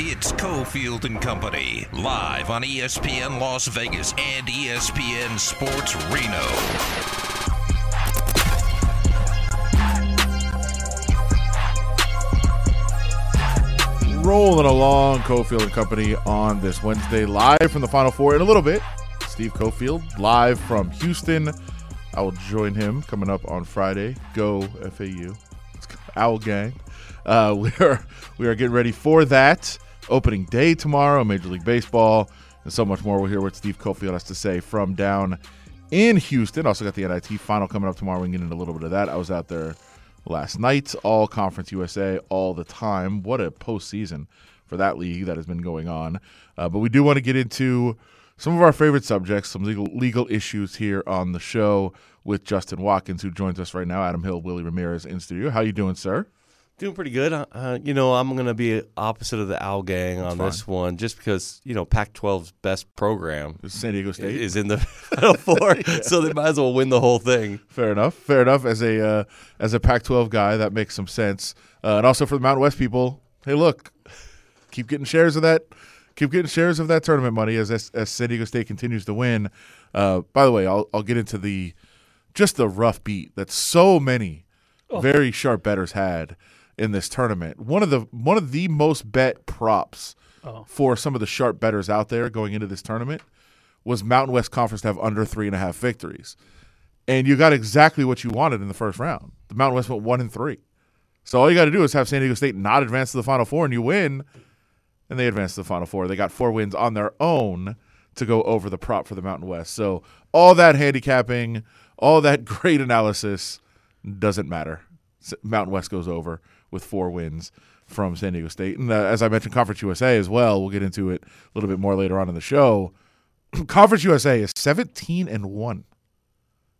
It's Cofield and Company, live on ESPN Las Vegas and ESPN Sports Reno. Rolling along, Cofield and Company on this Wednesday, live from the Final Four in a little bit. Steve Cofield, live from Houston. I will join him coming up on Friday. Go FAU. It's Owl Gang. We are getting ready for that. Opening day tomorrow, Major League Baseball, and so much more. We'll hear what Steve Cofield has to say from down in Houston. Also got the NIT final coming up tomorrow. We can get into a little bit of that. I was out there last night, all Conference USA, all the time. What a postseason for that league that has been going on. But we do want to get into some of our favorite subjects, some legal issues here on the show with Justin Watkins, who joins us right now. Adam Hill, Willie Ramirez in studio. How you doing, sir? Doing pretty good. I'm going to be opposite of the Owl Gang on this one just because, Pac-12's best program, San Diego State, is in the Final Four, yeah. So they might as well win the whole thing. Fair enough. As a Pac-12 guy, that makes some sense. And also for the Mountain West people, hey, look, keep getting shares of that tournament money as San Diego State continues to win. By the way, I'll get into the rough beat that so many very sharp bettors had in this tournament. One of the most bet props for some of the sharp bettors out there going into this tournament was Mountain West Conference to have under 3.5 victories. And you got exactly what you wanted in the first round. The Mountain West went 1-3. So all you got to do is have San Diego State not advance to the Final Four and you win, and they advance to the Final Four. They got 4 wins on their own to go over the prop for the Mountain West. So all that handicapping, all that great analysis doesn't matter. Mountain West goes over with 4 wins from San Diego State. And as I mentioned, Conference USA as well. We'll get into it a little bit more later on in the show. Conference USA is 17-1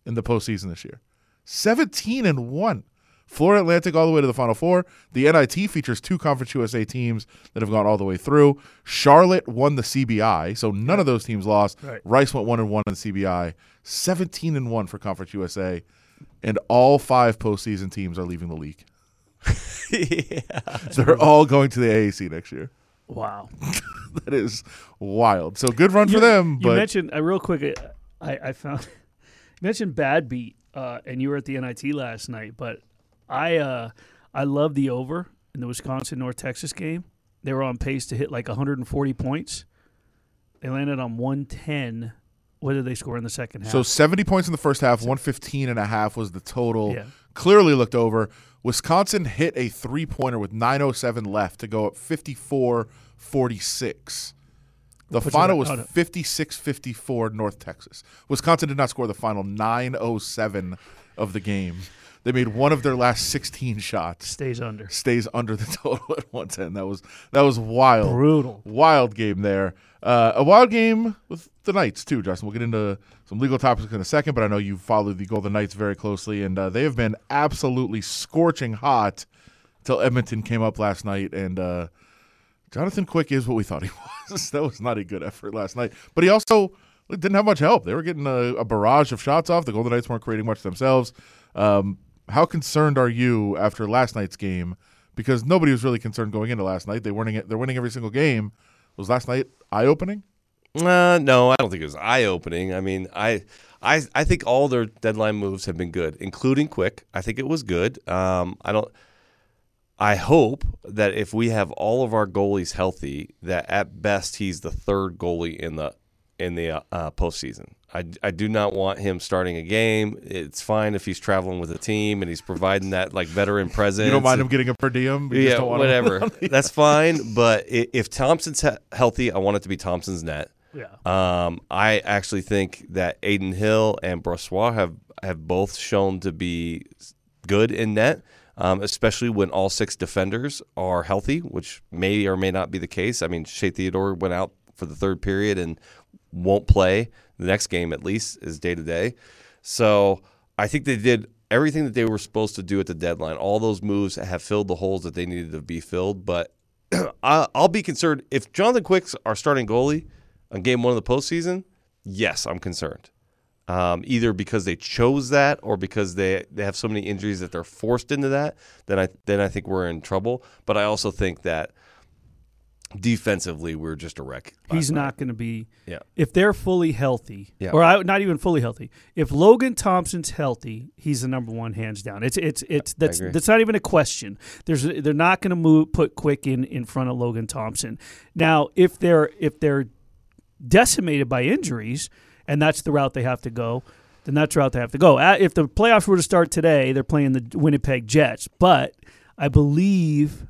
in the postseason this year. 17-1. Florida Atlantic all the way to the Final Four. The NIT features 2 Conference USA teams that have gone all the way through. Charlotte won the CBI, so none of those teams lost. Right. Rice went 1-1 in the CBI. 17-1 for Conference USA. And all 5 postseason teams are leaving the league. So they're all going to the AAC next year. Wow. That is wild. So good run for them. But you mentioned, real quick, you mentioned Bad Beat, and you were at the NIT last night, but I love the over in the Wisconsin-North Texas game. They were on pace to hit like 140 points. They landed on 110. What did they score in the second half? So 70 points in the first half, 115.5 was the total. Yeah. Clearly looked over. Wisconsin hit a three-pointer with 9:07 left to go up 54-46. The final was 56-54 North Texas. Wisconsin did not score the final 9:07 of the game. They made one of their last 16 shots. Stays under the total at 110. That was wild. Brutal. Wild game there. A wild game with the Knights, too, Justin. We'll get into some legal topics in a second, but I know you've followed the Golden Knights very closely, and they have been absolutely scorching hot until Edmonton came up last night, and Jonathan Quick is what we thought he was. That was not a good effort last night. But he also didn't have much help. They were getting a barrage of shots off. The Golden Knights weren't creating much themselves. How concerned are you after last night's game? Because nobody was really concerned going into last night. They're winning every single game. Was last night eye-opening? No, I don't think it was eye-opening. I mean, I think all their deadline moves have been good, including Quick. I think it was good. I hope that if we have all of our goalies healthy, that at best he's the third goalie in the postseason. I do not want him starting a game. It's fine if he's traveling with a team and he's providing that like veteran presence. You don't mind him getting a per diem? You just don't want whatever. That's fine. But if Thompson's healthy, I want it to be Thompson's net. Yeah. I actually think that Aiden Hill and Brossois have both shown to be good in net, especially when all 6 defenders are healthy, which may or may not be the case. I mean, Shea Theodore went out for the third period and won't play. The next game, at least, is day-to-day. So I think they did everything that they were supposed to do at the deadline. All those moves have filled the holes that they needed to be filled. But I'll be concerned. If Jonathan Quick's our starting goalie on game 1 of the postseason, yes, I'm concerned. Either because they chose that or because they have so many injuries that they're forced into that, then I think we're in trouble. But I also think that defensively, we're just a wreck. He's not going to be. Yeah. If they're fully healthy, or not even fully healthy, if Logan Thompson's healthy, he's the number one hands down. That's not even a question. They're not going to put Quick in front of Logan Thompson. Now, if they're decimated by injuries, and that's the route they have to go, then that's the route they have to go. If the playoffs were to start today, they're playing the Winnipeg Jets, but I believe.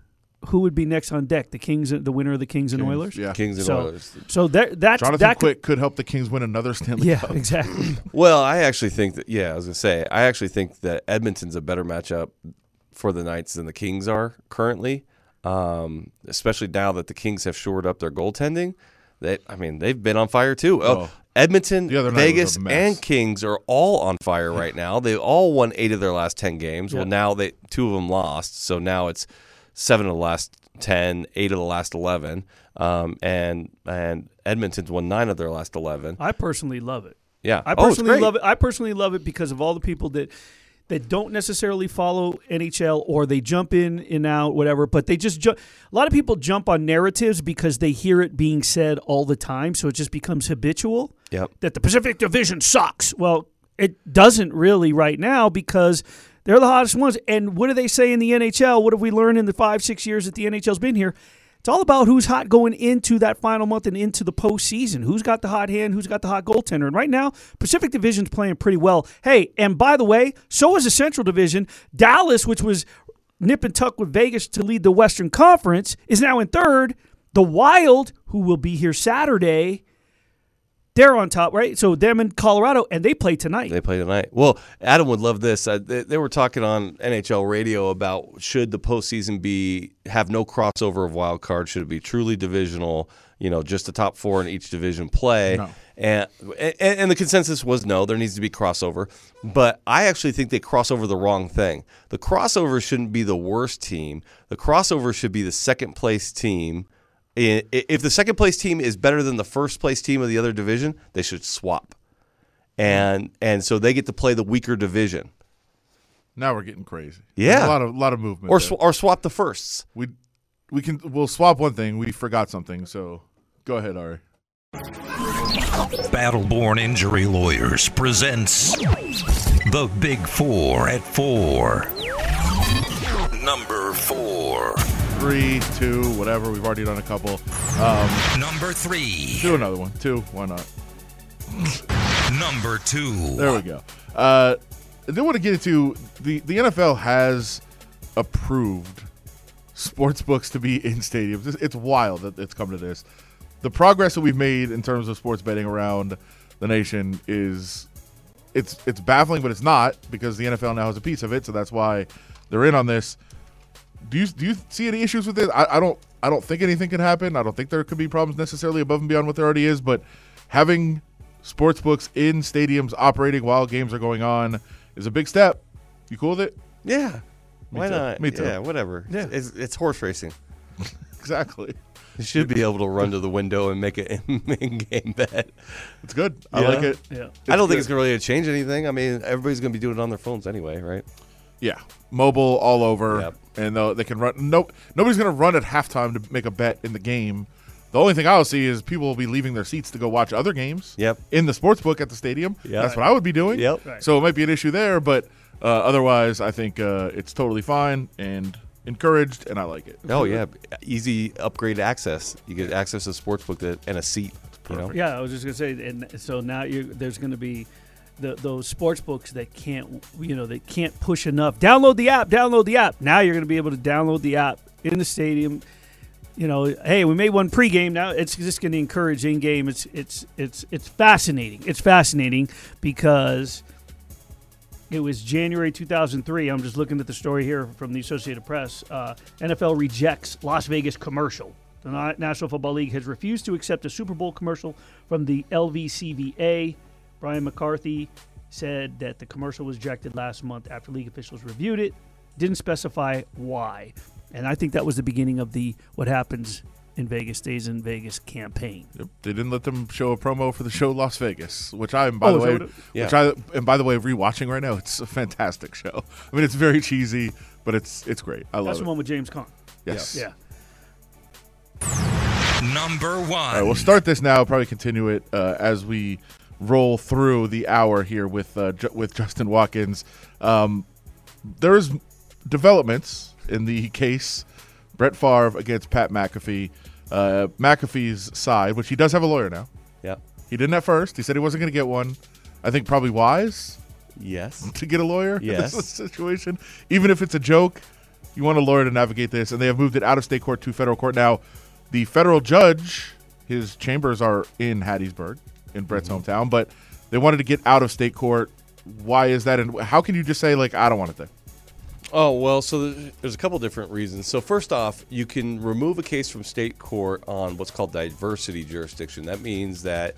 Who would be next on deck? The Kings, the winner of the Kings and Oilers. Yeah, Kings and Oilers. So that's Jonathan Quick could help the Kings win another Stanley Cup. Yeah, exactly. Well, I actually think that. Yeah, I was gonna say. I actually think that Edmonton's a better matchup for the Knights than the Kings are currently, especially now that the Kings have shored up their goaltending. They've been on fire too. Oh. Edmonton, Vegas, and Kings are all on fire right now. They all won 8 of their last 10 games. Yep. Well, now two of them lost, so now it's 7 of the last 10, 8 of the last 11, and Edmonton's won 9 of their last 11. I personally love it. Yeah, love it. I personally love it because of all the people that don't necessarily follow NHL, or they jump in and out, whatever. But they just a lot of people jump on narratives because they hear it being said all the time, so it just becomes habitual. Yep. That the Pacific Division sucks. Well, it doesn't really right now because. They're the hottest ones. And what do they say in the NHL? What have we learned in the 5-6 years that the NHL's been here? It's all about who's hot going into that final month and into the postseason. Who's got the hot hand? Who's got the hot goaltender? And right now, Pacific Division's playing pretty well. Hey, and by the way, so is the Central Division. Dallas, which was nip and tuck with Vegas to lead the Western Conference, is now in third. The Wild, who will be here Saturday, they're on top, right? So them in Colorado, and they play tonight. Well, Adam would love this. They were talking on NHL radio about should the postseason have no crossover of wild card? Should it be truly divisional? Just the top 4 in each division play. No. And the consensus was no, there needs to be crossover. But I actually think they cross over the wrong thing. The crossover shouldn't be the worst team. The crossover should be the second-place team. If the second-place team is better than the first-place team of the other division, they should swap. And so they get to play the weaker division. Now we're getting crazy. Yeah. There's a lot of movement. Or swap the firsts. We'll swap one thing. We forgot something, so go ahead, Ari. Battleborn Injury Lawyers presents The Big Four at 4. Number 4. 3, 2, whatever. We've already done a couple. Number 3. Do another one. 2, why not? Number 2. There we go. I did want to get into the NFL has approved sports books to be in stadiums. It's wild that it's come to this. The progress that we've made in terms of sports betting around the nation is it's baffling, but it's not because the NFL now has a piece of it, so that's why they're in on this. Do you see any issues with this? I don't think anything can happen. I don't think there could be problems necessarily above and beyond what there already is. But having sports books in stadiums operating while games are going on is a big step. You cool with it? Yeah. Why not? Me too. Yeah, whatever. Yeah. It's horse racing. Exactly. You should be able to run to the window and make an in-game bet. It's good. I like it. Yeah. I don't think it's really going to change anything. Everybody's going to be doing it on their phones anyway, right? Yeah, mobile all over, yep. And they can run. No, nobody's going to run at halftime to make a bet in the game. The only thing I'll see is people will be leaving their seats to go watch other games. Yep. In the sports book at the stadium. Yep. That's what I would be doing. Yep. Right. So it might be an issue there, but otherwise, I think it's totally fine and encouraged, and I like it. Oh yeah, easy upgrade access. You get access to a sports book and a seat. Perfect. Yeah, I was just going to say, and so now there's going to be. Those sports books that can't push enough. Download the app. Now you're going to be able to download the app in the stadium. Hey, we made one pregame. Now it's just going to encourage in-game. It's fascinating. It's fascinating because it was January 2003. I'm just looking at the story here from the Associated Press. NFL rejects Las Vegas commercial. The National Football League has refused to accept a Super Bowl commercial from the LVCVA. Brian McCarthy said that the commercial was rejected last month after league officials reviewed it, didn't specify why. And I think that was the beginning of the What Happens in Vegas Stays in Vegas campaign. Yep. They didn't let them show a promo for the show Las Vegas, which I am, rewatching right now. It's a fantastic show. It's very cheesy, but it's great. I love it. That's the one with James Caan. Yes. Yeah. Number one. All right, we'll start this now. Probably continue it as we roll through the hour here with Justin Watkins. There's developments in the case Brett Favre against Pat McAfee. McAfee's side, which he does have a lawyer now. Yeah, he didn't at first. He said he wasn't going to get one. I think probably wise. Yes, to get a lawyer. Yes, in this situation, even if it's a joke, you want a lawyer to navigate this, and they have moved it out of state court to federal court now. The federal judge, his chambers are in Hattiesburg, in Brett's hometown, but they wanted to get out of state court. Why is that? And how can you just say, like, I don't want it there? Oh, well, so there's a couple different reasons. So first off, you can remove a case from state court on what's called diversity jurisdiction. That means that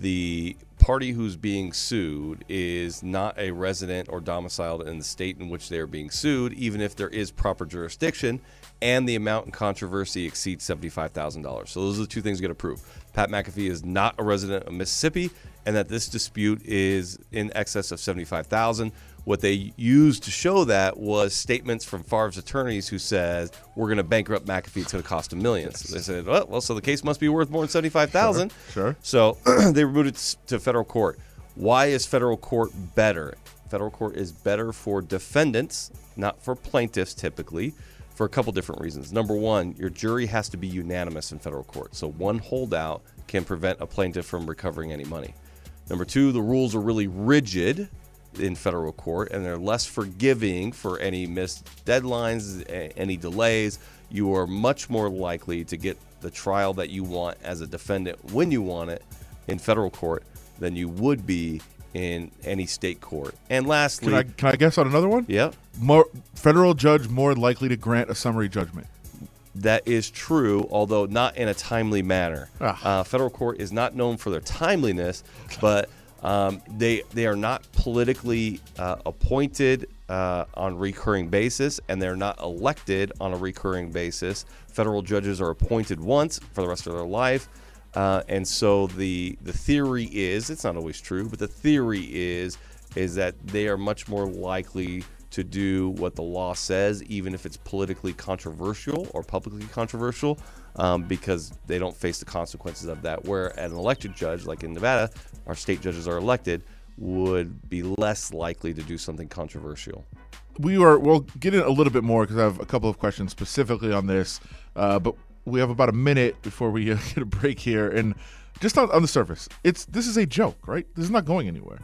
the party who's being sued is not a resident or domiciled in the state in which they are being sued, even if there is proper jurisdiction, and the amount in controversy exceeds $75,000. So those are the two things you got to prove. Pat McAfee is not a resident of Mississippi, and that this dispute is in excess of $75,000. What they used to show that was statements from Favre's attorneys who says, we're going to bankrupt McAfee. It's going to cost him millions. So they said, well, so the case must be worth more than $75,000. Sure. So they removed it to federal court. Why is federal court better? Federal court is better for defendants, not for plaintiffs typically, for a couple different reasons. Number one, your jury has to be unanimous in federal court. So one holdout can prevent a plaintiff from recovering any money. Number two, the rules are really rigid in federal court, and they're less forgiving for any missed deadlines, any delays. You are much more likely to get the trial that you want as a defendant when you want it in federal court than you would be in any state court. And lastly, can I guess on another one? Yeah. Federal judge more likely to grant a summary judgment. That is true, although not in a timely manner. Federal court is not known for their timeliness, but they are not politically appointed on recurring basis, and they're not elected on a recurring basis. Federal judges are appointed once for the rest of their life, and so the theory is, it's not always true, but the theory is that they are much more likely to do what the law says, even if it's politically controversial or publicly controversial, because they don't face the consequences of that. Where an elected judge, like in Nevada, our state judges are elected, would be less likely to do something controversial. We'll get in a little bit more because I have a couple of questions specifically on this, but we have about a minute before we get a break here. And just on the surface, this is a joke, right? This is not going anywhere.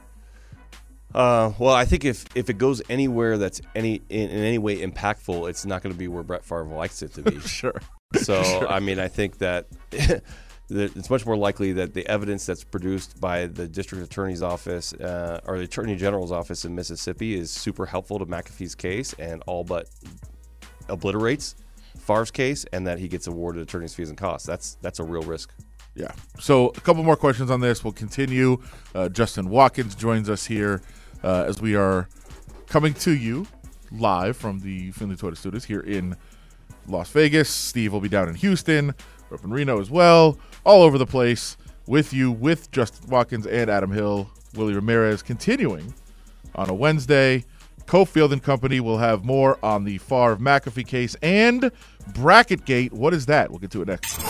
Well, I think if it goes anywhere that's in any way impactful, it's not going to be where Brett Favre likes it to be. Sure. So, sure. I mean, I think that it's much more likely that the evidence that's produced by the district attorney's office or the attorney general's office in Mississippi is super helpful to McAfee's case and all but obliterates Favre's case, and that he gets awarded attorney's fees and costs. That's a real risk. Yeah. So a couple more questions on this. We'll continue. Justin Watkins joins us here as we are coming to you live from the Finley Toyota Studios here in Las Vegas. Steve will be down in Houston, up in Reno as well, all over the place with you, with Justin Watkins and Adam Hill, Willie Ramirez, continuing on a Wednesday. Cofield and Company will have more on the Favre McAfee case and Bracketgate. What is that? We'll get to it next.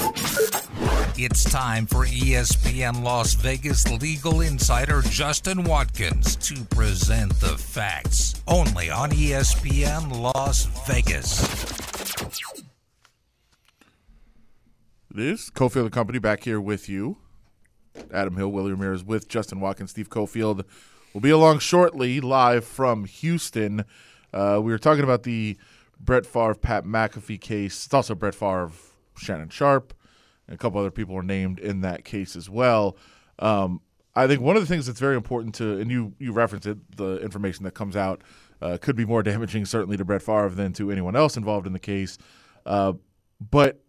It's time for ESPN Las Vegas legal insider Justin Watkins to present the facts, only on ESPN Las Vegas. It is Cofield and Company back here with you. Adam Hill, Willie Ramirez with Justin Watkins, Steve Cofield. We'll be along shortly, live from Houston. We were talking about the Brett Favre, Pat McAfee case. It's also Brett Favre, Shannon Sharpe. A couple other people were named in that case as well. I think one of the things that's very important to, and you referenced it, the information that comes out could be more damaging certainly to Brett Favre than to anyone else involved in the case. But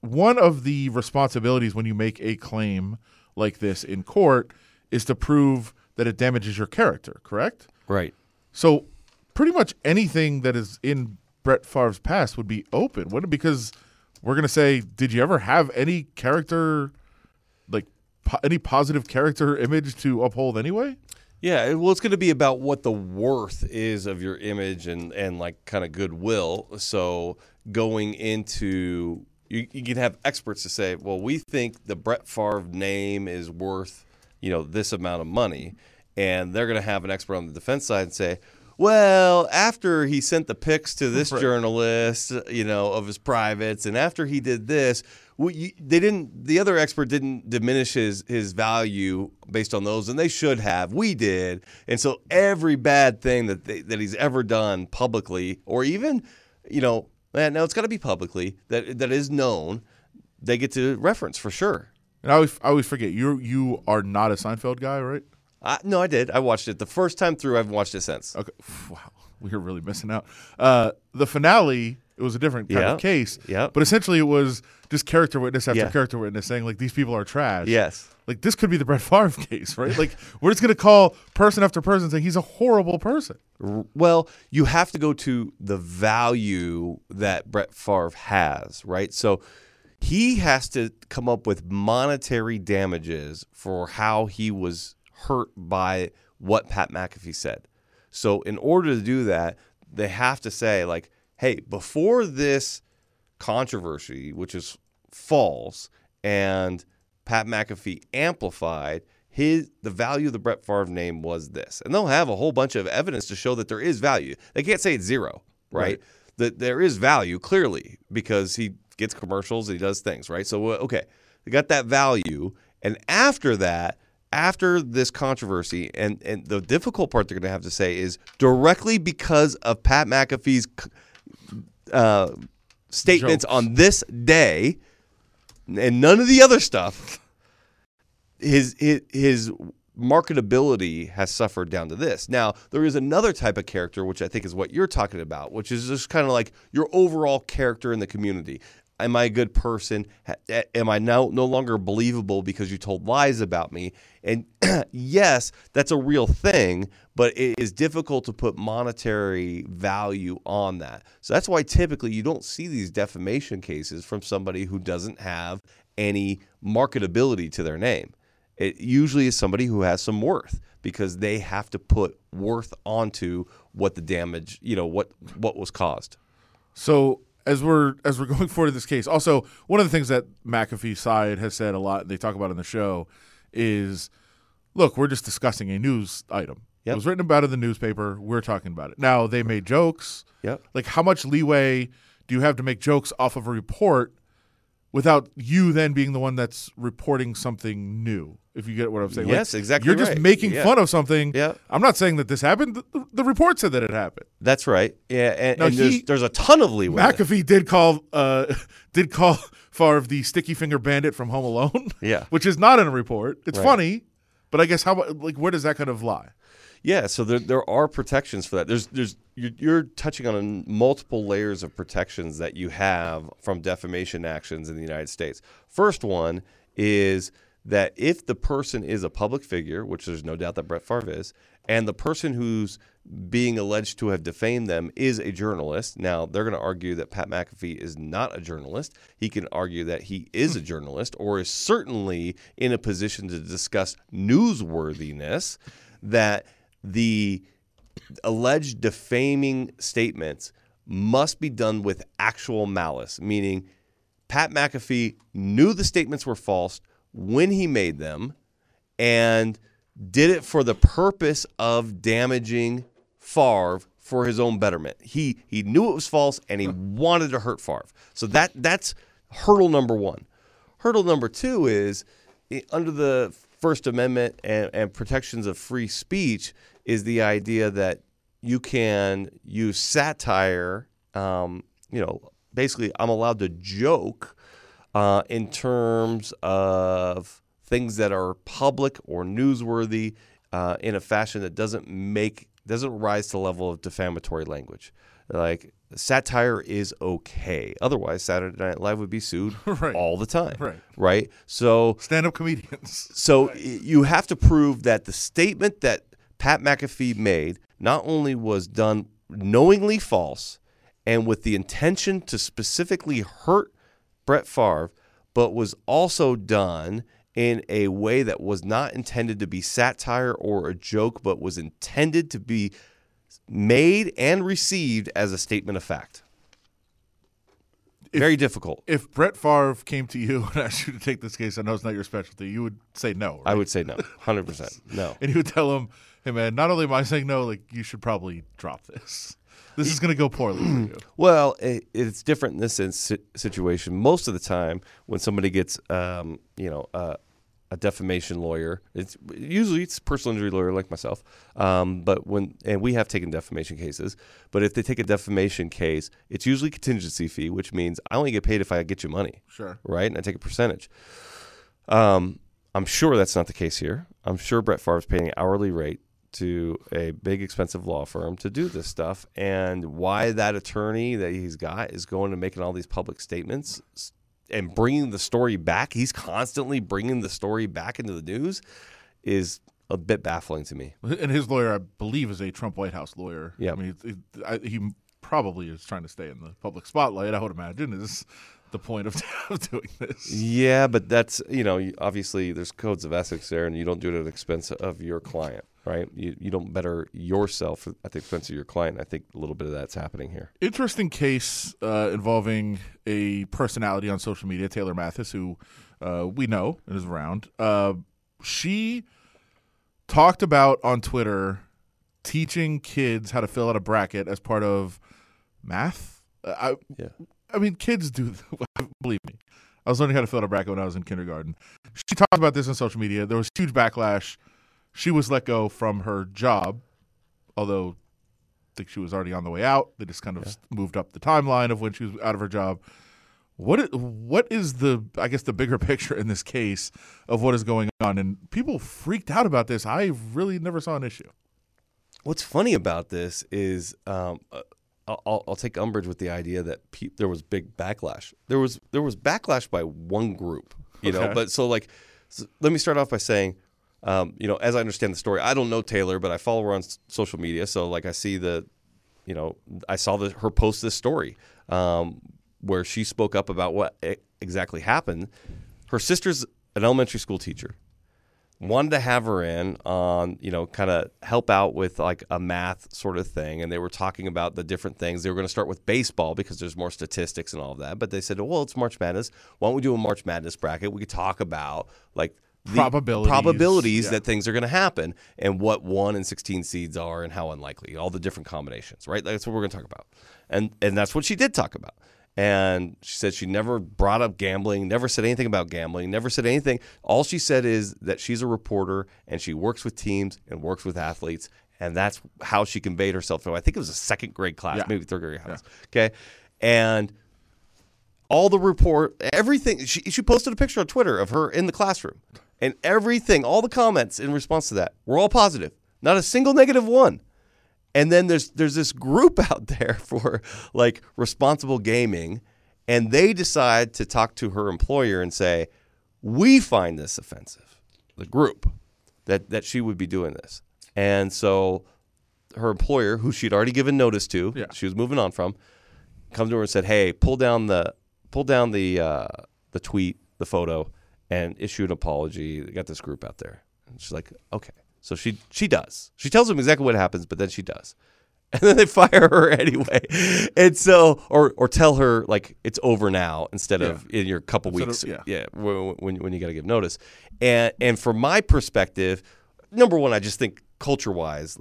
one of the responsibilities when you make a claim like this in court is to prove that it damages your character, correct? Right. So pretty much anything that is in Brett Favre's past would be open, wouldn't it? Because we're going to say, did you ever have any character, like any positive character image to uphold anyway? Yeah, well, it's going to be about what the worth is of your image and like kind of goodwill. So going into you can have experts to say, well, we think the Brett Favre name is worth, you know, this amount of money. And they're going to have an expert on the defense side and say, well, after he sent the pics to this journalist, you know, of his privates, and after he did this, they didn't. The other expert didn't diminish his value based on those, and they should have. We did, and so every bad thing that he's ever done publicly, or even, you know, now it's got to be publicly that is known. They get to reference for sure. And I always forget you are not a Seinfeld guy, right? No, I did. I watched it the first time through. I haven't watched it since. Okay. Wow. We were really missing out. The finale, it was a different kind of case. Yeah. But essentially it was just character witness after character witness saying, like, these people are trash. Yes. Like, this could be the Brett Favre case, right? Like, we're just going to call person after person saying he's a horrible person. Well, you have to go to the value that Brett Favre has, right? So he has to come up with monetary damages for how he was hurt by what Pat McAfee said. So in order to do that, they have to say, like, hey, before this controversy, which is false, and Pat McAfee amplified, the value of the Brett Favre name was this. And they'll have a whole bunch of evidence to show that there is value. They can't say it's zero, right? That there is value, clearly, because he gets commercials and he does things, right? So, okay, they got that value. And after that, after this controversy, and the difficult part they're going to have to say is directly because of Pat McAfee's statements on this day and none of the other stuff, his marketability has suffered down to this. Now, there is another type of character, which I think is what you're talking about, which is just kind of like your overall character in the community. Am I a good person? Am I now no longer believable because you told lies about me? And yes, that's a real thing, but it is difficult to put monetary value on that. So that's why typically you don't see these defamation cases from somebody who doesn't have any marketability to their name. It usually is somebody who has some worth because they have to put worth onto what the damage, you know, what was caused. So As we're going forward in this case, also one of the things that McAfee side has said a lot, and they talk about in the show, is, look, we're just discussing a news item. Yep. It was written about in the newspaper. We're talking about it. Now, they made jokes. Yep. Like, how much leeway do you have to make jokes off of a report without you then being the one that's reporting something new? If you get what I'm saying. Yes, like, exactly. You're just making fun of something. Yeah. I'm not saying that this happened. The report said that it happened. That's right. Yeah, and there's a ton of leeway. McAfee did call Favre the sticky finger bandit from Home Alone. Yeah, which is not in a report. It's funny, but I guess where does that kind of lie? Yeah, so there are protections for that. You're touching on multiple layers of protections that you have from defamation actions in the United States. First one is that if the person is a public figure, which there's no doubt that Brett Favre is, and the person who's being alleged to have defamed them is a journalist. Now, they're going to argue that Pat McAfee is not a journalist. He can argue that he is a journalist or is certainly in a position to discuss newsworthiness, that the alleged defaming statements must be done with actual malice, meaning Pat McAfee knew the statements were false when he made them and did it for the purpose of damaging Favre for his own betterment. He knew it was false and he wanted to hurt Favre. So that's hurdle number one. Hurdle number two is, under the First Amendment and protections of free speech, is the idea that you can use satire, basically I'm allowed to joke in terms of things that are public or newsworthy in a fashion that doesn't rise to the level of defamatory language. Like, satire is okay. Otherwise, Saturday Night Live would be sued all the time. Right? So stand-up comedians. So you have to prove that the statement that Pat McAfee made not only was done knowingly false and with the intention to specifically hurt Brett Favre, but was also done in a way that was not intended to be satire or a joke, but was intended to be made and received as a statement of fact. Very difficult. If Brett Favre came to you and asked you to take this case, I know it's not your specialty, you would say no, right? I would say no, 100%. No. And you would tell him, hey, man, not only am I saying no, like, you should probably drop this. This is going to go poorly for you. Well, it's different in this situation. Most of the time when somebody gets, a defamation lawyer, it's usually a personal injury lawyer like myself. But we have taken defamation cases, but if they take a defamation case, it's usually contingency fee, which means I only get paid if I get you money. Sure. Right? And I take a percentage. I'm sure that's not the case here. I'm sure Brett Favre's paying an hourly rate to a big expensive law firm to do this stuff, and why that attorney that he's got is going and making all these public statements and bringing the story back. He's constantly bringing the story back into the news is a bit baffling to me. And his lawyer, I believe, is a Trump White House lawyer. Yeah, I mean, he probably is trying to stay in the public spotlight, I would imagine, is the point of doing this. Yeah, but that's, obviously there's codes of ethics there, and you don't do it at the expense of your client, right? You don't better yourself at the expense of your client. I think a little bit of that's happening here. Interesting case involving a personality on social media, Taylor Mathis, who we know and is around. She talked about on Twitter teaching kids how to fill out a bracket as part of math. I mean, kids do – believe me. I was learning how to fill out a bracket when I was in kindergarten. She talked about this on social media. There was huge backlash. She was let go from her job, although I think she was already on the way out. They just kind of moved up the timeline of when she was out of her job. What is the bigger picture in this case of what is going on? And people freaked out about this. I really never saw an issue. What's funny about this is I'll take umbrage with the idea that there was big backlash. There was backlash by one group, But so let me start off by saying, as I understand the story, I don't know Taylor, but I follow her on social media. So, I see her post this story where she spoke up about what exactly happened. Her sister's an elementary school teacher. Wanted to have her in on, kind of help out with a math sort of thing. And they were talking about the different things. They were going to start with baseball because there's more statistics and all of that. But they said, well, it's March Madness. Why don't we do a March Madness bracket? We could talk about, probabilities that things are going to happen and what 1 and 16 seeds are and how unlikely, all the different combinations, right? That's what we're going to talk about. And that's what she did talk about. And she said she never brought up gambling, never said anything about gambling, never said anything. All she said is that she's a reporter and she works with teams and works with athletes, and that's how she conveyed herself. So I think it was a second grade class, maybe third grade class, okay? And all the report, everything, she posted a picture on Twitter of her in the classroom. And everything, all the comments in response to that were all positive. Not a single negative one. And then there's this group out there for responsible gaming, and they decide to talk to her employer and say, we find this offensive, the group, that she would be doing this. And so her employer, who she'd already given notice to, she was moving on from, comes to her and said, hey, pull down the tweet, the photo, and issue an apology. They got this group out there. And she's like, okay. So she does. She tells them exactly what happens, but then she does. And then they fire her anyway. And so or tell her it's over now instead of in your couple weeks. When you got to give notice. And from my perspective, number one, I just think culture-wise,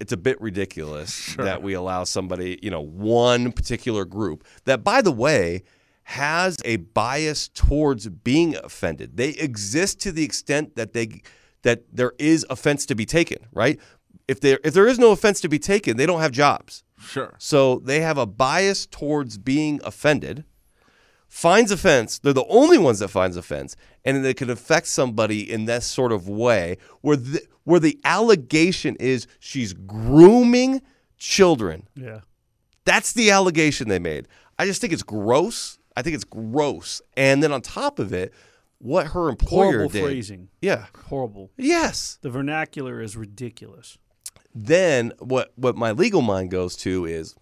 it's a bit ridiculous that we allow somebody, one particular group that, by the way, has a bias towards being offended. They exist to the extent that there is offense to be taken, right? If there is no offense to be taken, they don't have jobs. Sure. So they have a bias towards being offended, finds offense. They're the only ones that finds offense, and they can affect somebody in that sort of way where the allegation is she's grooming children. Yeah. That's the allegation they made. I just think it's gross. And then on top of it, what her employer horrible did. Phrasing. Yeah. Horrible. Yes. The vernacular is ridiculous. Then what my legal mind goes to is,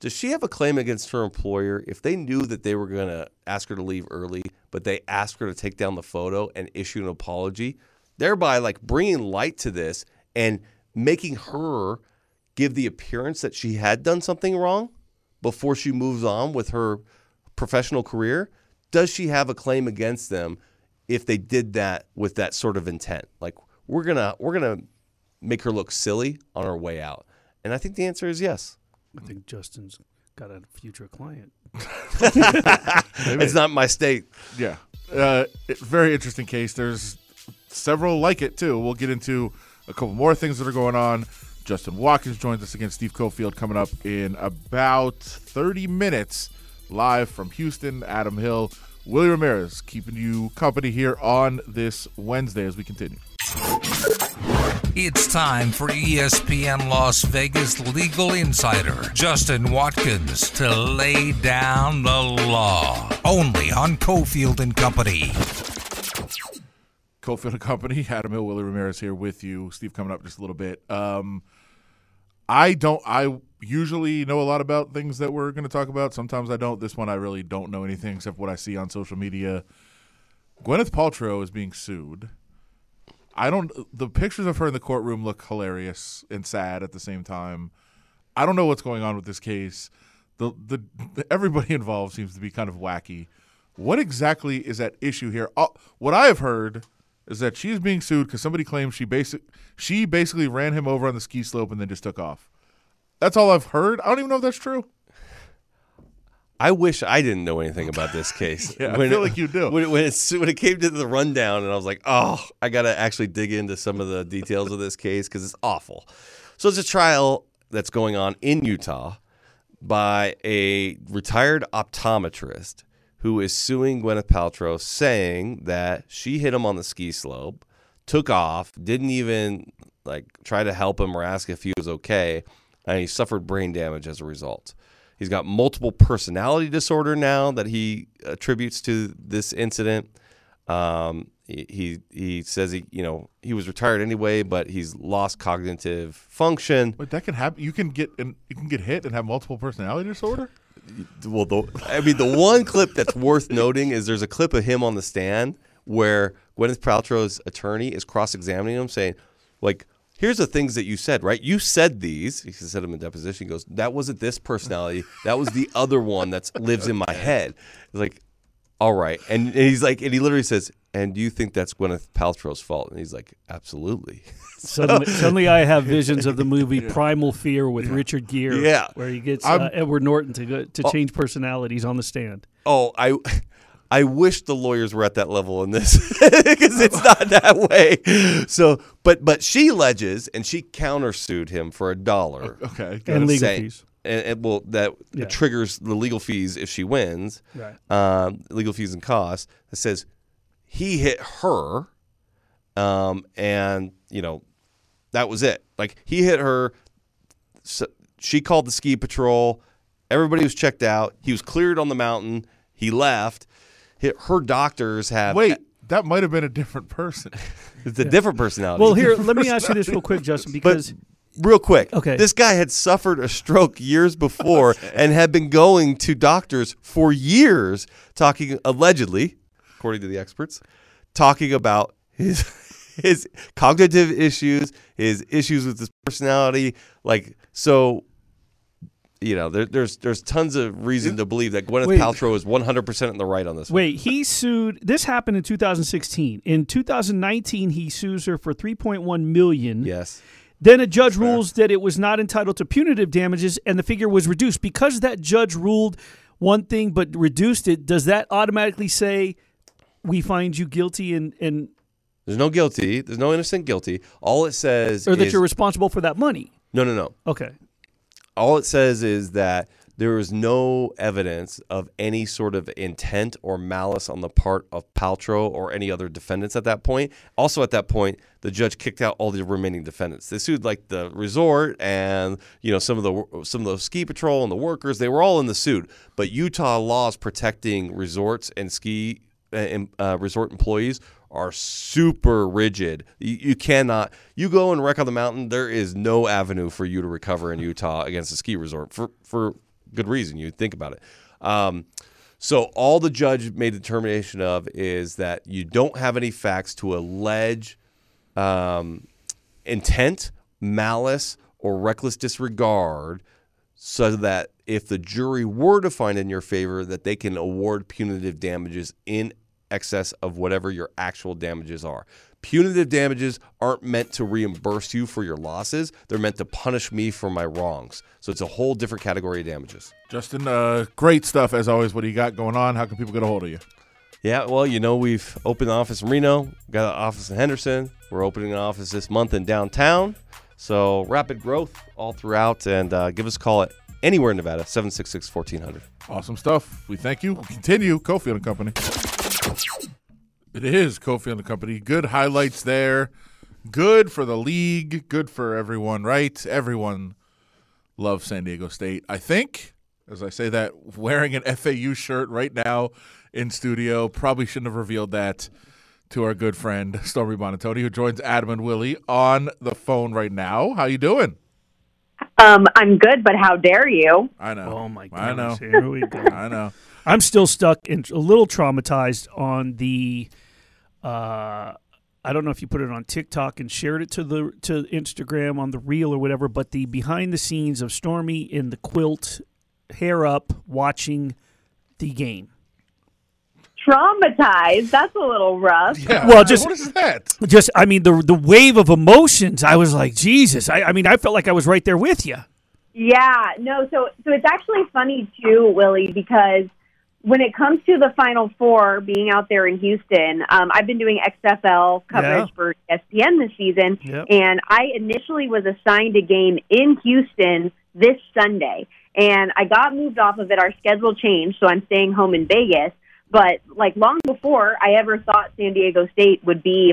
does she have a claim against her employer if they knew that they were going to ask her to leave early, but they asked her to take down the photo and issue an apology, thereby bringing light to this and making her give the appearance that she had done something wrong before she moves on with her professional career, does she have a claim against them if they did that with that sort of intent? Like, we're gonna make her look silly on her way out. And I think the answer is yes. I think Justin's got a future client. It's not my state. Yeah. Very interesting case. There's several like it, too. We'll get into a couple more things that are going on. Justin Watkins joins us again. Steve Cofield coming up in about 30 minutes live from Houston. Adam Hill, Willie Ramirez keeping you company here on this Wednesday as we continue. It's time for ESPN Las Vegas legal insider Justin Watkins to lay down the law, only on Cofield and Company. Cofield and Company, Adam Hill, Willie Ramirez here with you. Steve coming up just a little bit. I usually know a lot about things that we're going to talk about. Sometimes I don't. This one I really don't know anything except what I see on social media. Gwyneth Paltrow is being sued. The pictures of her in the courtroom look hilarious and sad at the same time. I don't know what's going on with this case. Everybody involved seems to be kind of wacky. What exactly is at issue here? What I have heard is that she's being sued because somebody claims she basically ran him over on the ski slope and then just took off. That's all I've heard. I don't even know if that's true. I wish I didn't know anything about this case. Yeah, I feel like you do. When it came to the rundown, and I was like, oh, I got to actually dig into some of the details of this case because it's awful. So it's a trial that's going on in Utah by a retired optometrist who is suing Gwyneth Paltrow, saying that she hit him on the ski slope, took off, didn't even try to help him or ask if he was okay, and he suffered brain damage as a result. He's got multiple personality disorder now that he attributes to this incident. He says he was retired anyway, but he's lost cognitive function. But that can happen. You can get hit and have multiple personality disorder. Well, the one clip that's worth noting is there's a clip of him on the stand where Gwyneth Paltrow's attorney is cross-examining him, saying, here's the things that you said, right? You said these. He said them in deposition. He goes, that wasn't this personality. That was the other one that lives in my head. He's like, all right. And he's like, and he literally says, and do you think that's Gwyneth Paltrow's fault? And he's like, absolutely. Suddenly I have visions of the movie Primal Fear with Richard Gere, where he gets Edward Norton to change personalities on the stand. Oh, I wish the lawyers were at that level in this because it's not that way. So, but she alleges and she countersued him for $1. Okay, and legal fees. And that triggers the legal fees if she wins. Right. Legal fees and costs. It says he hit her, and that was it. He hit her. So she called the ski patrol. Everybody was checked out. He was cleared on the mountain. He left. Her doctors have... Wait, that might have been a different person. It's a different personality. Well, here, let me ask you this real quick, Justin, because... But real quick. Okay. This guy had suffered a stroke years before and had been going to doctors for years talking, allegedly, according to the experts, talking about his cognitive issues, his issues with his personality. There's tons of reason to believe that Gwyneth Paltrow is 100% in the right on this one. Wait, he sued. This happened in 2016. In 2019, he sues her for $3.1 million. Yes. Then a judge rules that it was not entitled to punitive damages, and the figure was reduced. Because that judge ruled one thing but reduced it, does that automatically say we find you guilty and there's no guilty. There's no innocent guilty. All it says is... Or that you're responsible for that money. No. Okay. All it says is that there is no evidence of any sort of intent or malice on the part of Paltrow or any other defendants at that point. Also at that point, the judge kicked out all the remaining defendants. They sued the resort and some of the ski patrol and the workers. They were all in the suit. But Utah laws protecting resorts and resort employees are super rigid. You cannot. You go and wreck on the mountain. There is no avenue for you to recover in Utah against a ski resort for good reason. You think about it. So all the judge made a determination of is that you don't have any facts to allege intent, malice, or reckless disregard so that if the jury were to find in your favor, that they can award punitive damages in excess of whatever your actual damages are. Punitive damages aren't meant to reimburse you for your losses. They're meant to punish me for my wrongs. So it's a whole different category of damages. Justin, great stuff as always. What do you got going on? How can people get a hold of you? Yeah, well, you know, we've opened an office in Reno. We've got an office in Henderson. We're opening an office this month in downtown. So rapid growth all throughout. And give us a call at anywhere in Nevada, 766-1400. Awesome stuff. We thank you. Continue. Cofield & Company. It is Cofield and Company. Good highlights there. Good for the league. Good for everyone, right? Everyone loves San Diego State. I think, as I say that, wearing an FAU shirt right now in studio. Probably shouldn't have revealed that to our good friend Stormy Buonantony, who joins Adam and Willie on the phone right now. How you doing? I'm good, but how dare you? I know. Oh, my goodness. I know. Here we go. I know. I'm still stuck and a little traumatized on the I don't know if you put it on TikTok and shared it to Instagram on the reel or whatever, but the behind the scenes of Stormy in the quilt, hair up, watching the game. Traumatized? That's a little rough. Yeah. Well, just what is that? Just I mean the wave of emotions. I was like, Jesus. I mean, I felt like I was right there with you. Yeah. No. So it's actually funny too, Willie, because when it comes to the Final Four being out there in Houston, I've been doing XFL coverage for ESPN this season, and I initially was assigned a game in Houston this Sunday, and I got moved off of it. Our schedule changed, so I'm staying home in Vegas, but like long before I ever thought San Diego State would be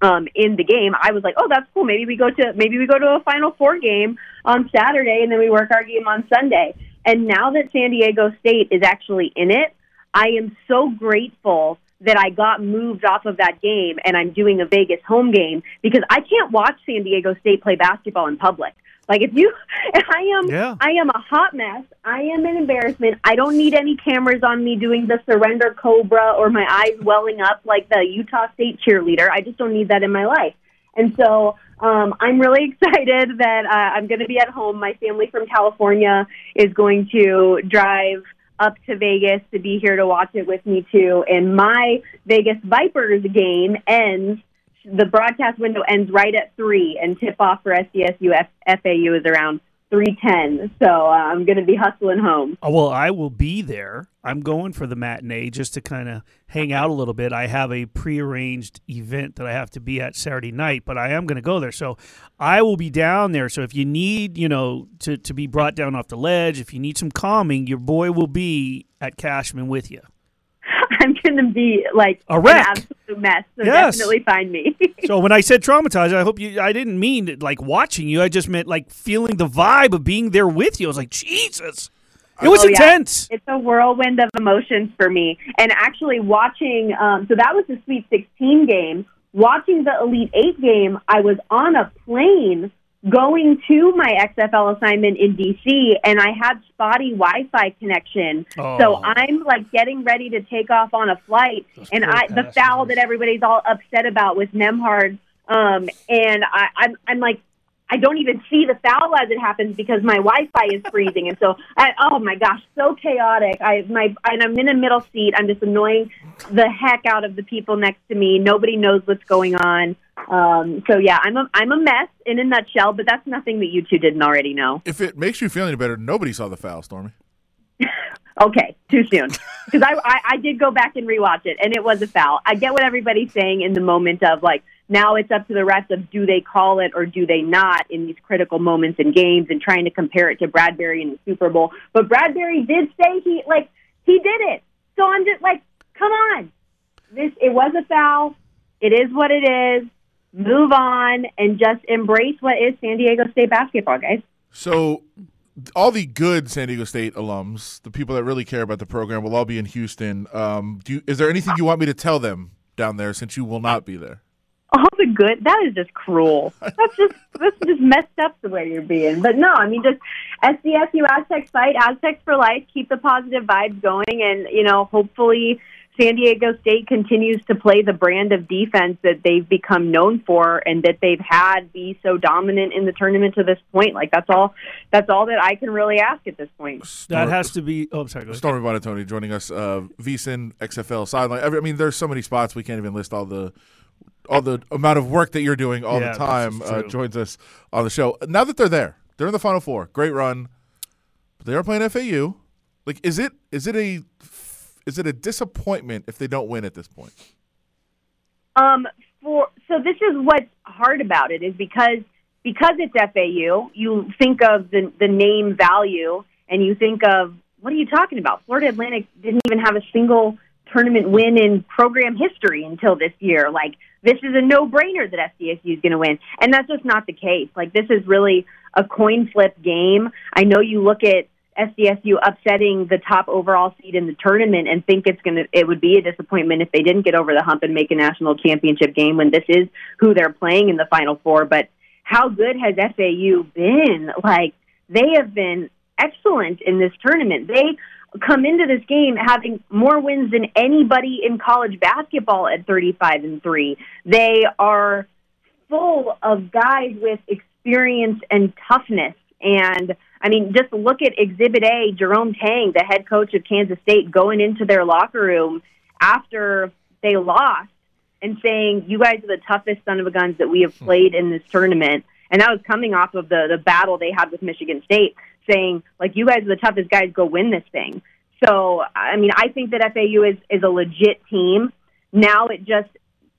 in the game, I was like, oh, that's cool. Maybe we go to a Final Four game on Saturday, and then we work our game on Sunday. And now that San Diego State is actually in it, I am so grateful that I got moved off of that game and I'm doing a Vegas home game because I can't watch San Diego State play basketball in public. Like I am a hot mess. I am an embarrassment. I don't need any cameras on me doing the surrender cobra or my eyes welling up like the Utah State cheerleader. I just don't need that in my life. And so I'm really excited that I'm going to be at home. My family from California is going to drive up to Vegas to be here to watch it with me, too. And my Vegas Vipers game ends, the broadcast window ends right at 3, and tip-off for SDSU FAU is around 3:10. So I'm going to be hustling home. Oh, well, I will be there. I'm going for the matinee just to kind of hang out a little bit. I have a prearranged event that I have to be at Saturday night, but I am going to go there. So I will be down there. So if you need, to be brought down off the ledge, if you need some calming, your boy will be at Cashman with you. I'm going to be like a wreck. An absolute mess. So definitely find me. So when I said traumatized, I didn't mean like watching you. I just meant like feeling the vibe of being there with you. I was like, Jesus. It was intense. Yeah. It's a whirlwind of emotions for me. And actually watching, so that was the Sweet 16 game. Watching the Elite 8 game, I was on a plane going to my XFL assignment in D.C., and I had spotty Wi-Fi connection. Oh. So I'm, like, getting ready to take off on a flight, the foul that everybody's all upset about with Nemhard, and I'm like, I don't even see the foul as it happens because my Wi-Fi is freezing. And so, oh, my gosh, so chaotic. And I'm in a middle seat. I'm just annoying the heck out of the people next to me. Nobody knows what's going on. I'm a mess in a nutshell, but that's nothing that you two didn't already know. If it makes you feel any better, nobody saw the foul, Stormy. Okay, too soon. Because I did go back and rewatch it, and it was a foul. I get what everybody's saying in the moment of, like, now it's up to the refs of do they call it or do they not in these critical moments in games and trying to compare it to Bradbury in the Super Bowl. But Bradbury did say he did it. So I'm just like, come on. It was a foul. It is what it is. Move on and just embrace what is San Diego State basketball, guys. So all the good San Diego State alums, the people that really care about the program, will all be in Houston. Is there anything you want me to tell them down there since you will not be there? All the good, that is just cruel. That's just messed up the way you're being. But no, I mean, just SDSU Aztecs fight, Aztecs for life, keep the positive vibes going, and, hopefully San Diego State continues to play the brand of defense that they've become known for and that they've had be so dominant in the tournament to this point. Like, that's all that I can really ask at this point. That has to be – oh, I'm sorry. Stormy Buonantony joining us. VSiN, XFL, Sideline. I mean, there's so many spots. We can't even list all the amount of work that you're doing the time. Joins us on the show. Now that they're there, they're in the Final Four. Great run. But they are playing FAU. Like, is it a disappointment if they don't win at this point? So this is what's hard about it, is because it's FAU, you think of the name value, and you think of, what are you talking about? Florida Atlantic didn't even have a single tournament win in program history until this year. Like, this is a no-brainer that FDSU is going to win, and that's just not the case. Like, this is really a coin flip game. I know you look at SDSU upsetting the top overall seed in the tournament and think it would be a disappointment if they didn't get over the hump and make a national championship game when this is who they're playing in the Final Four. But how good has FAU been? Like, they have been excellent in this tournament. They come into this game having more wins than anybody in college basketball at 35-3. They are full of guys with experience and toughness. And I mean, just look at Exhibit A, Jerome Tang, the head coach of Kansas State, going into their locker room after they lost and saying, you guys are the toughest son of a guns that we have played in this tournament. And that was coming off of the battle they had with Michigan State, saying, like, you guys are the toughest guys, go win this thing. So, I mean, I think that FAU is a legit team. Now it just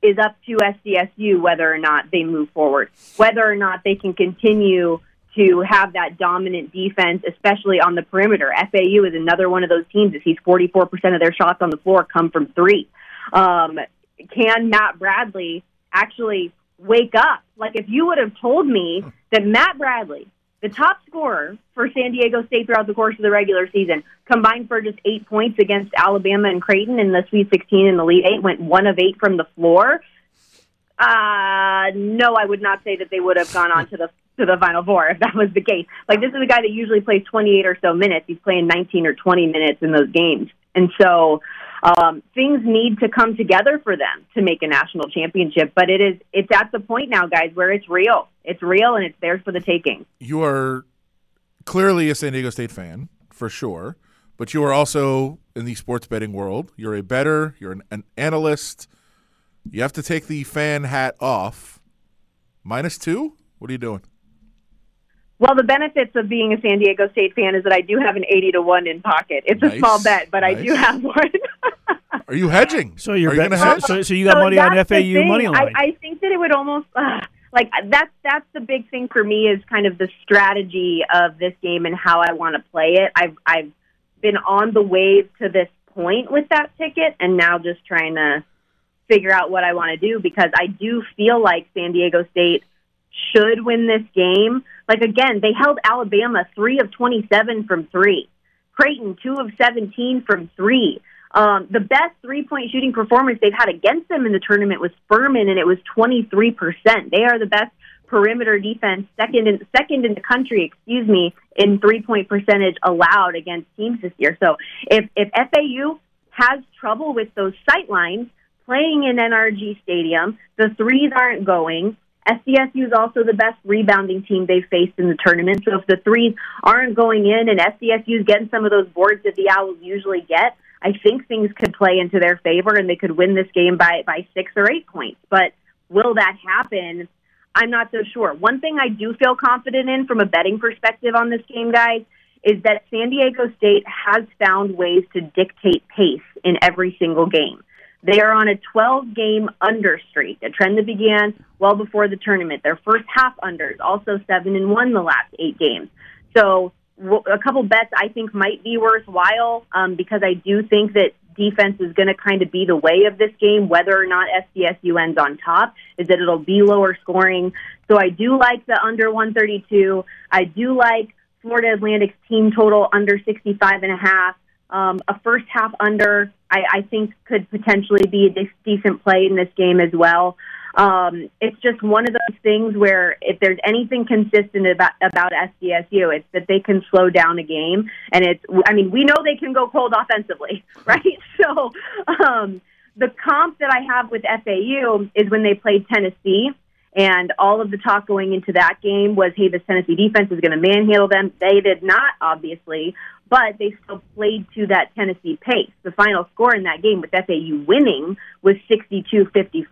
is up to SDSU whether or not they move forward, whether or not they can continue to have that dominant defense, especially on the perimeter. FAU is another one of those teams that sees 44% of their shots on the floor come from three. Can Matt Bradley actually wake up? Like, if you would have told me that Matt Bradley, the top scorer for San Diego State throughout the course of the regular season, combined for just 8 points against Alabama and Creighton in the Sweet 16 and the Elite Eight, went 1 of 8 from the floor, no, I would not say that they would have gone on to the Final Four if that was the case. Like, this is a guy that usually plays 28 or so minutes. He's playing 19 or 20 minutes in those games. And so things need to come together for them to make a national championship. But it's at the point now, guys, where it's real. It's real, and it's theirs for the taking. You are clearly a San Diego State fan, for sure, but you are also in the sports betting world. You're a bettor. You're an analyst. You have to take the fan hat off. -2? What are you doing? Well, the benefits of being a San Diego State fan is that I do have an 80-1 in pocket. It's a small bet, but I do have one. Are you hedging? So you're betting. So you got money on FAU money line. I think that it would almost that's the big thing for me, is kind of the strategy of this game and how I want to play it. I've been on the wave to this point with that ticket, and now just trying to figure out what I want to do, because I do feel like San Diego State should win this game. Like, again, they held Alabama 3 of 27 from 3. Creighton 2 of 17 from 3. The best three-point shooting performance they've had against them in the tournament was Furman, and it was 23%. They are the best perimeter defense, second in the country, in three-point percentage allowed against teams this year. So if FAU has trouble with those sight lines playing in NRG Stadium, the threes aren't going. SDSU is also the best rebounding team they've faced in the tournament. So if the threes aren't going in and SDSU is getting some of those boards that the Owls usually get, I think things could play into their favor and they could win this game by 6 or 8 points. But will that happen? I'm not so sure. One thing I do feel confident in from a betting perspective on this game, guys, is that San Diego State has found ways to dictate pace in every single game. They are on a 12-game under streak, a trend that began well before the tournament. Their first half unders, also 7-1 the last 8 games. So a couple bets I think might be worthwhile, because I do think that defense is going to kind of be the way of this game, whether or not SDSU ends on top, is that it'll be lower scoring. So I do like the under 132. I do like Florida Atlantic's team total under 65.5. A first half under, I think, could potentially be a decent play in this game as well. It's just one of those things where if there's anything consistent about SDSU, it's that they can slow down a game. And we know they can go cold offensively, right? So The comp that I have with FAU is when they played Tennessee, and all of the talk going into that game was, hey, this Tennessee defense is going to manhandle them. They did not, obviously, but they still played to that Tennessee pace. The final score in that game with FAU winning was 62-55,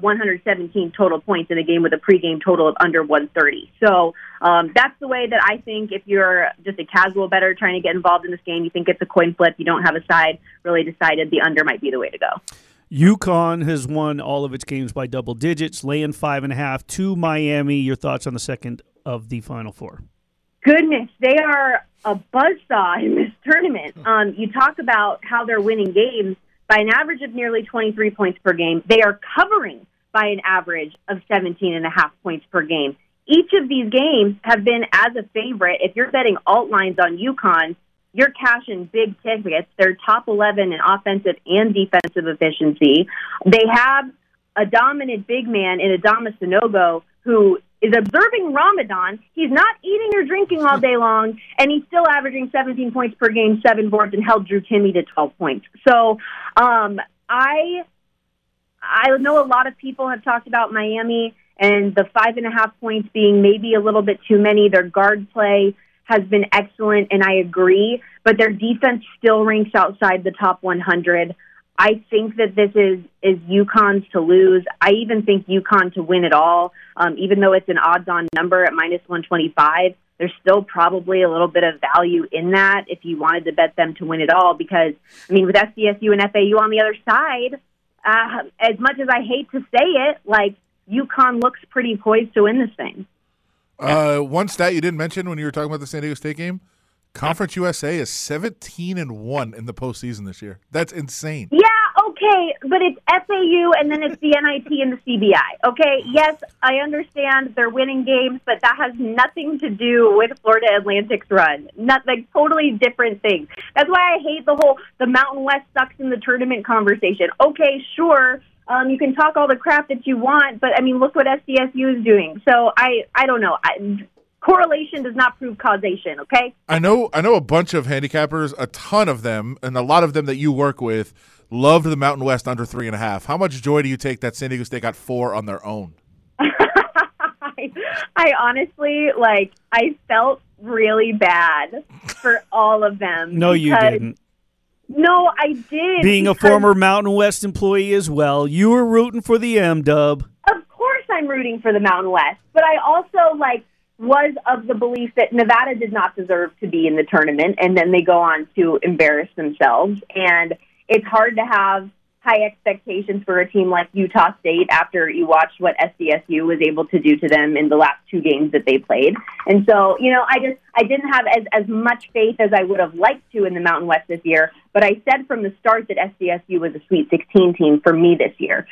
117 total points in a game with a pregame total of under 130. So that's the way that I think if you're just a casual bettor trying to get involved in this game, you think it's a coin flip, you don't have a side really decided, the under might be the way to go. UConn has won all of its games by double digits, laying 5.5 to Miami. Your thoughts on the second of the Final Four? Goodness, they are a buzzsaw in this tournament. You talk about how they're winning games by an average of nearly 23 points per game. They are covering by an average of 17.5 points per game. Each of these games have been as a favorite. If you're betting alt lines on UConn, you're cashing big tickets. They're top 11 in offensive and defensive efficiency. They have a dominant big man in Adama Sanogo, who is observing Ramadan. He's not eating or drinking all day long, and he's still averaging 17 points per game, 7 boards, and held Drew Timme to 12 points. So I know a lot of people have talked about Miami and the 5.5 points being maybe a little bit too many. Their guard play has been excellent, and I agree, but their defense still ranks outside the top 100. I think that this is UConn's to lose. I even think UConn to win it all, even though it's an odds-on number at minus 125. There's still probably a little bit of value in that if you wanted to bet them to win it all because, I mean, with SDSU and FAU on the other side, as much as I hate to say it, like, UConn looks pretty poised to win this thing. One stat you didn't mention when you were talking about the San Diego State game, Conference USA is 17-1 in the postseason this year. That's insane. Yeah, okay, but it's FAU and then it's the NIT and the CBI. Okay, yes, I understand they're winning games, but that has nothing to do with Florida Atlantic's run. Not like totally different things. That's why I hate the whole the Mountain West sucks in the tournament conversation. Okay, sure. You can talk all the crap that you want, but, I mean, look what SDSU is doing. So, I don't know. Correlation does not prove causation, okay? I know a bunch of handicappers, a ton of them, and a lot of them that you work with, loved the Mountain West under 3.5. How much joy do you take that San Diego State got 4 on their own? I honestly, like, I felt really bad for all of them. No, you didn't. No, I did. Being a former Mountain West employee as well, you were rooting for the M-Dub. Of course I'm rooting for the Mountain West, but I also, like, was of the belief that Nevada did not deserve to be in the tournament, and then they go on to embarrass themselves. And it's hard to have high expectations for a team like Utah State after you watched what SDSU was able to do to them in the last 2 games that they played. And so, you know, I didn't have as much faith as I would have liked to in the Mountain West this year, but I said from the start that SDSU was a Sweet 16 team for me this year.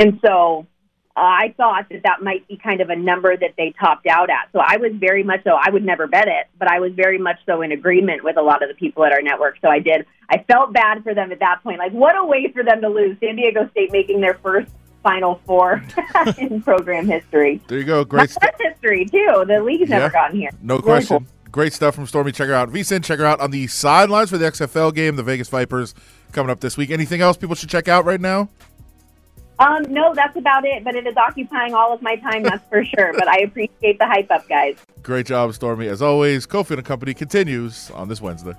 And so I thought that might be kind of a number that they topped out at. So I was very much so, I would never bet it, but I was very much so in agreement with a lot of the people at our network. So I felt bad for them at that point. Like, what a way for them to lose. San Diego State making their first Final Four in program history. There you go. Great stuff. History, too. The league's never gotten here. No really question. Cool. Great stuff from Stormy. Check her out. VSiN, check her out on the sidelines for the XFL game, the Vegas Vipers coming up this week. Anything else people should check out right now? No, that's about it, but it is occupying all of my time, that's for sure. But I appreciate the hype up, guys. Great job, Stormy. As always, Cofield and Company continues on this Wednesday.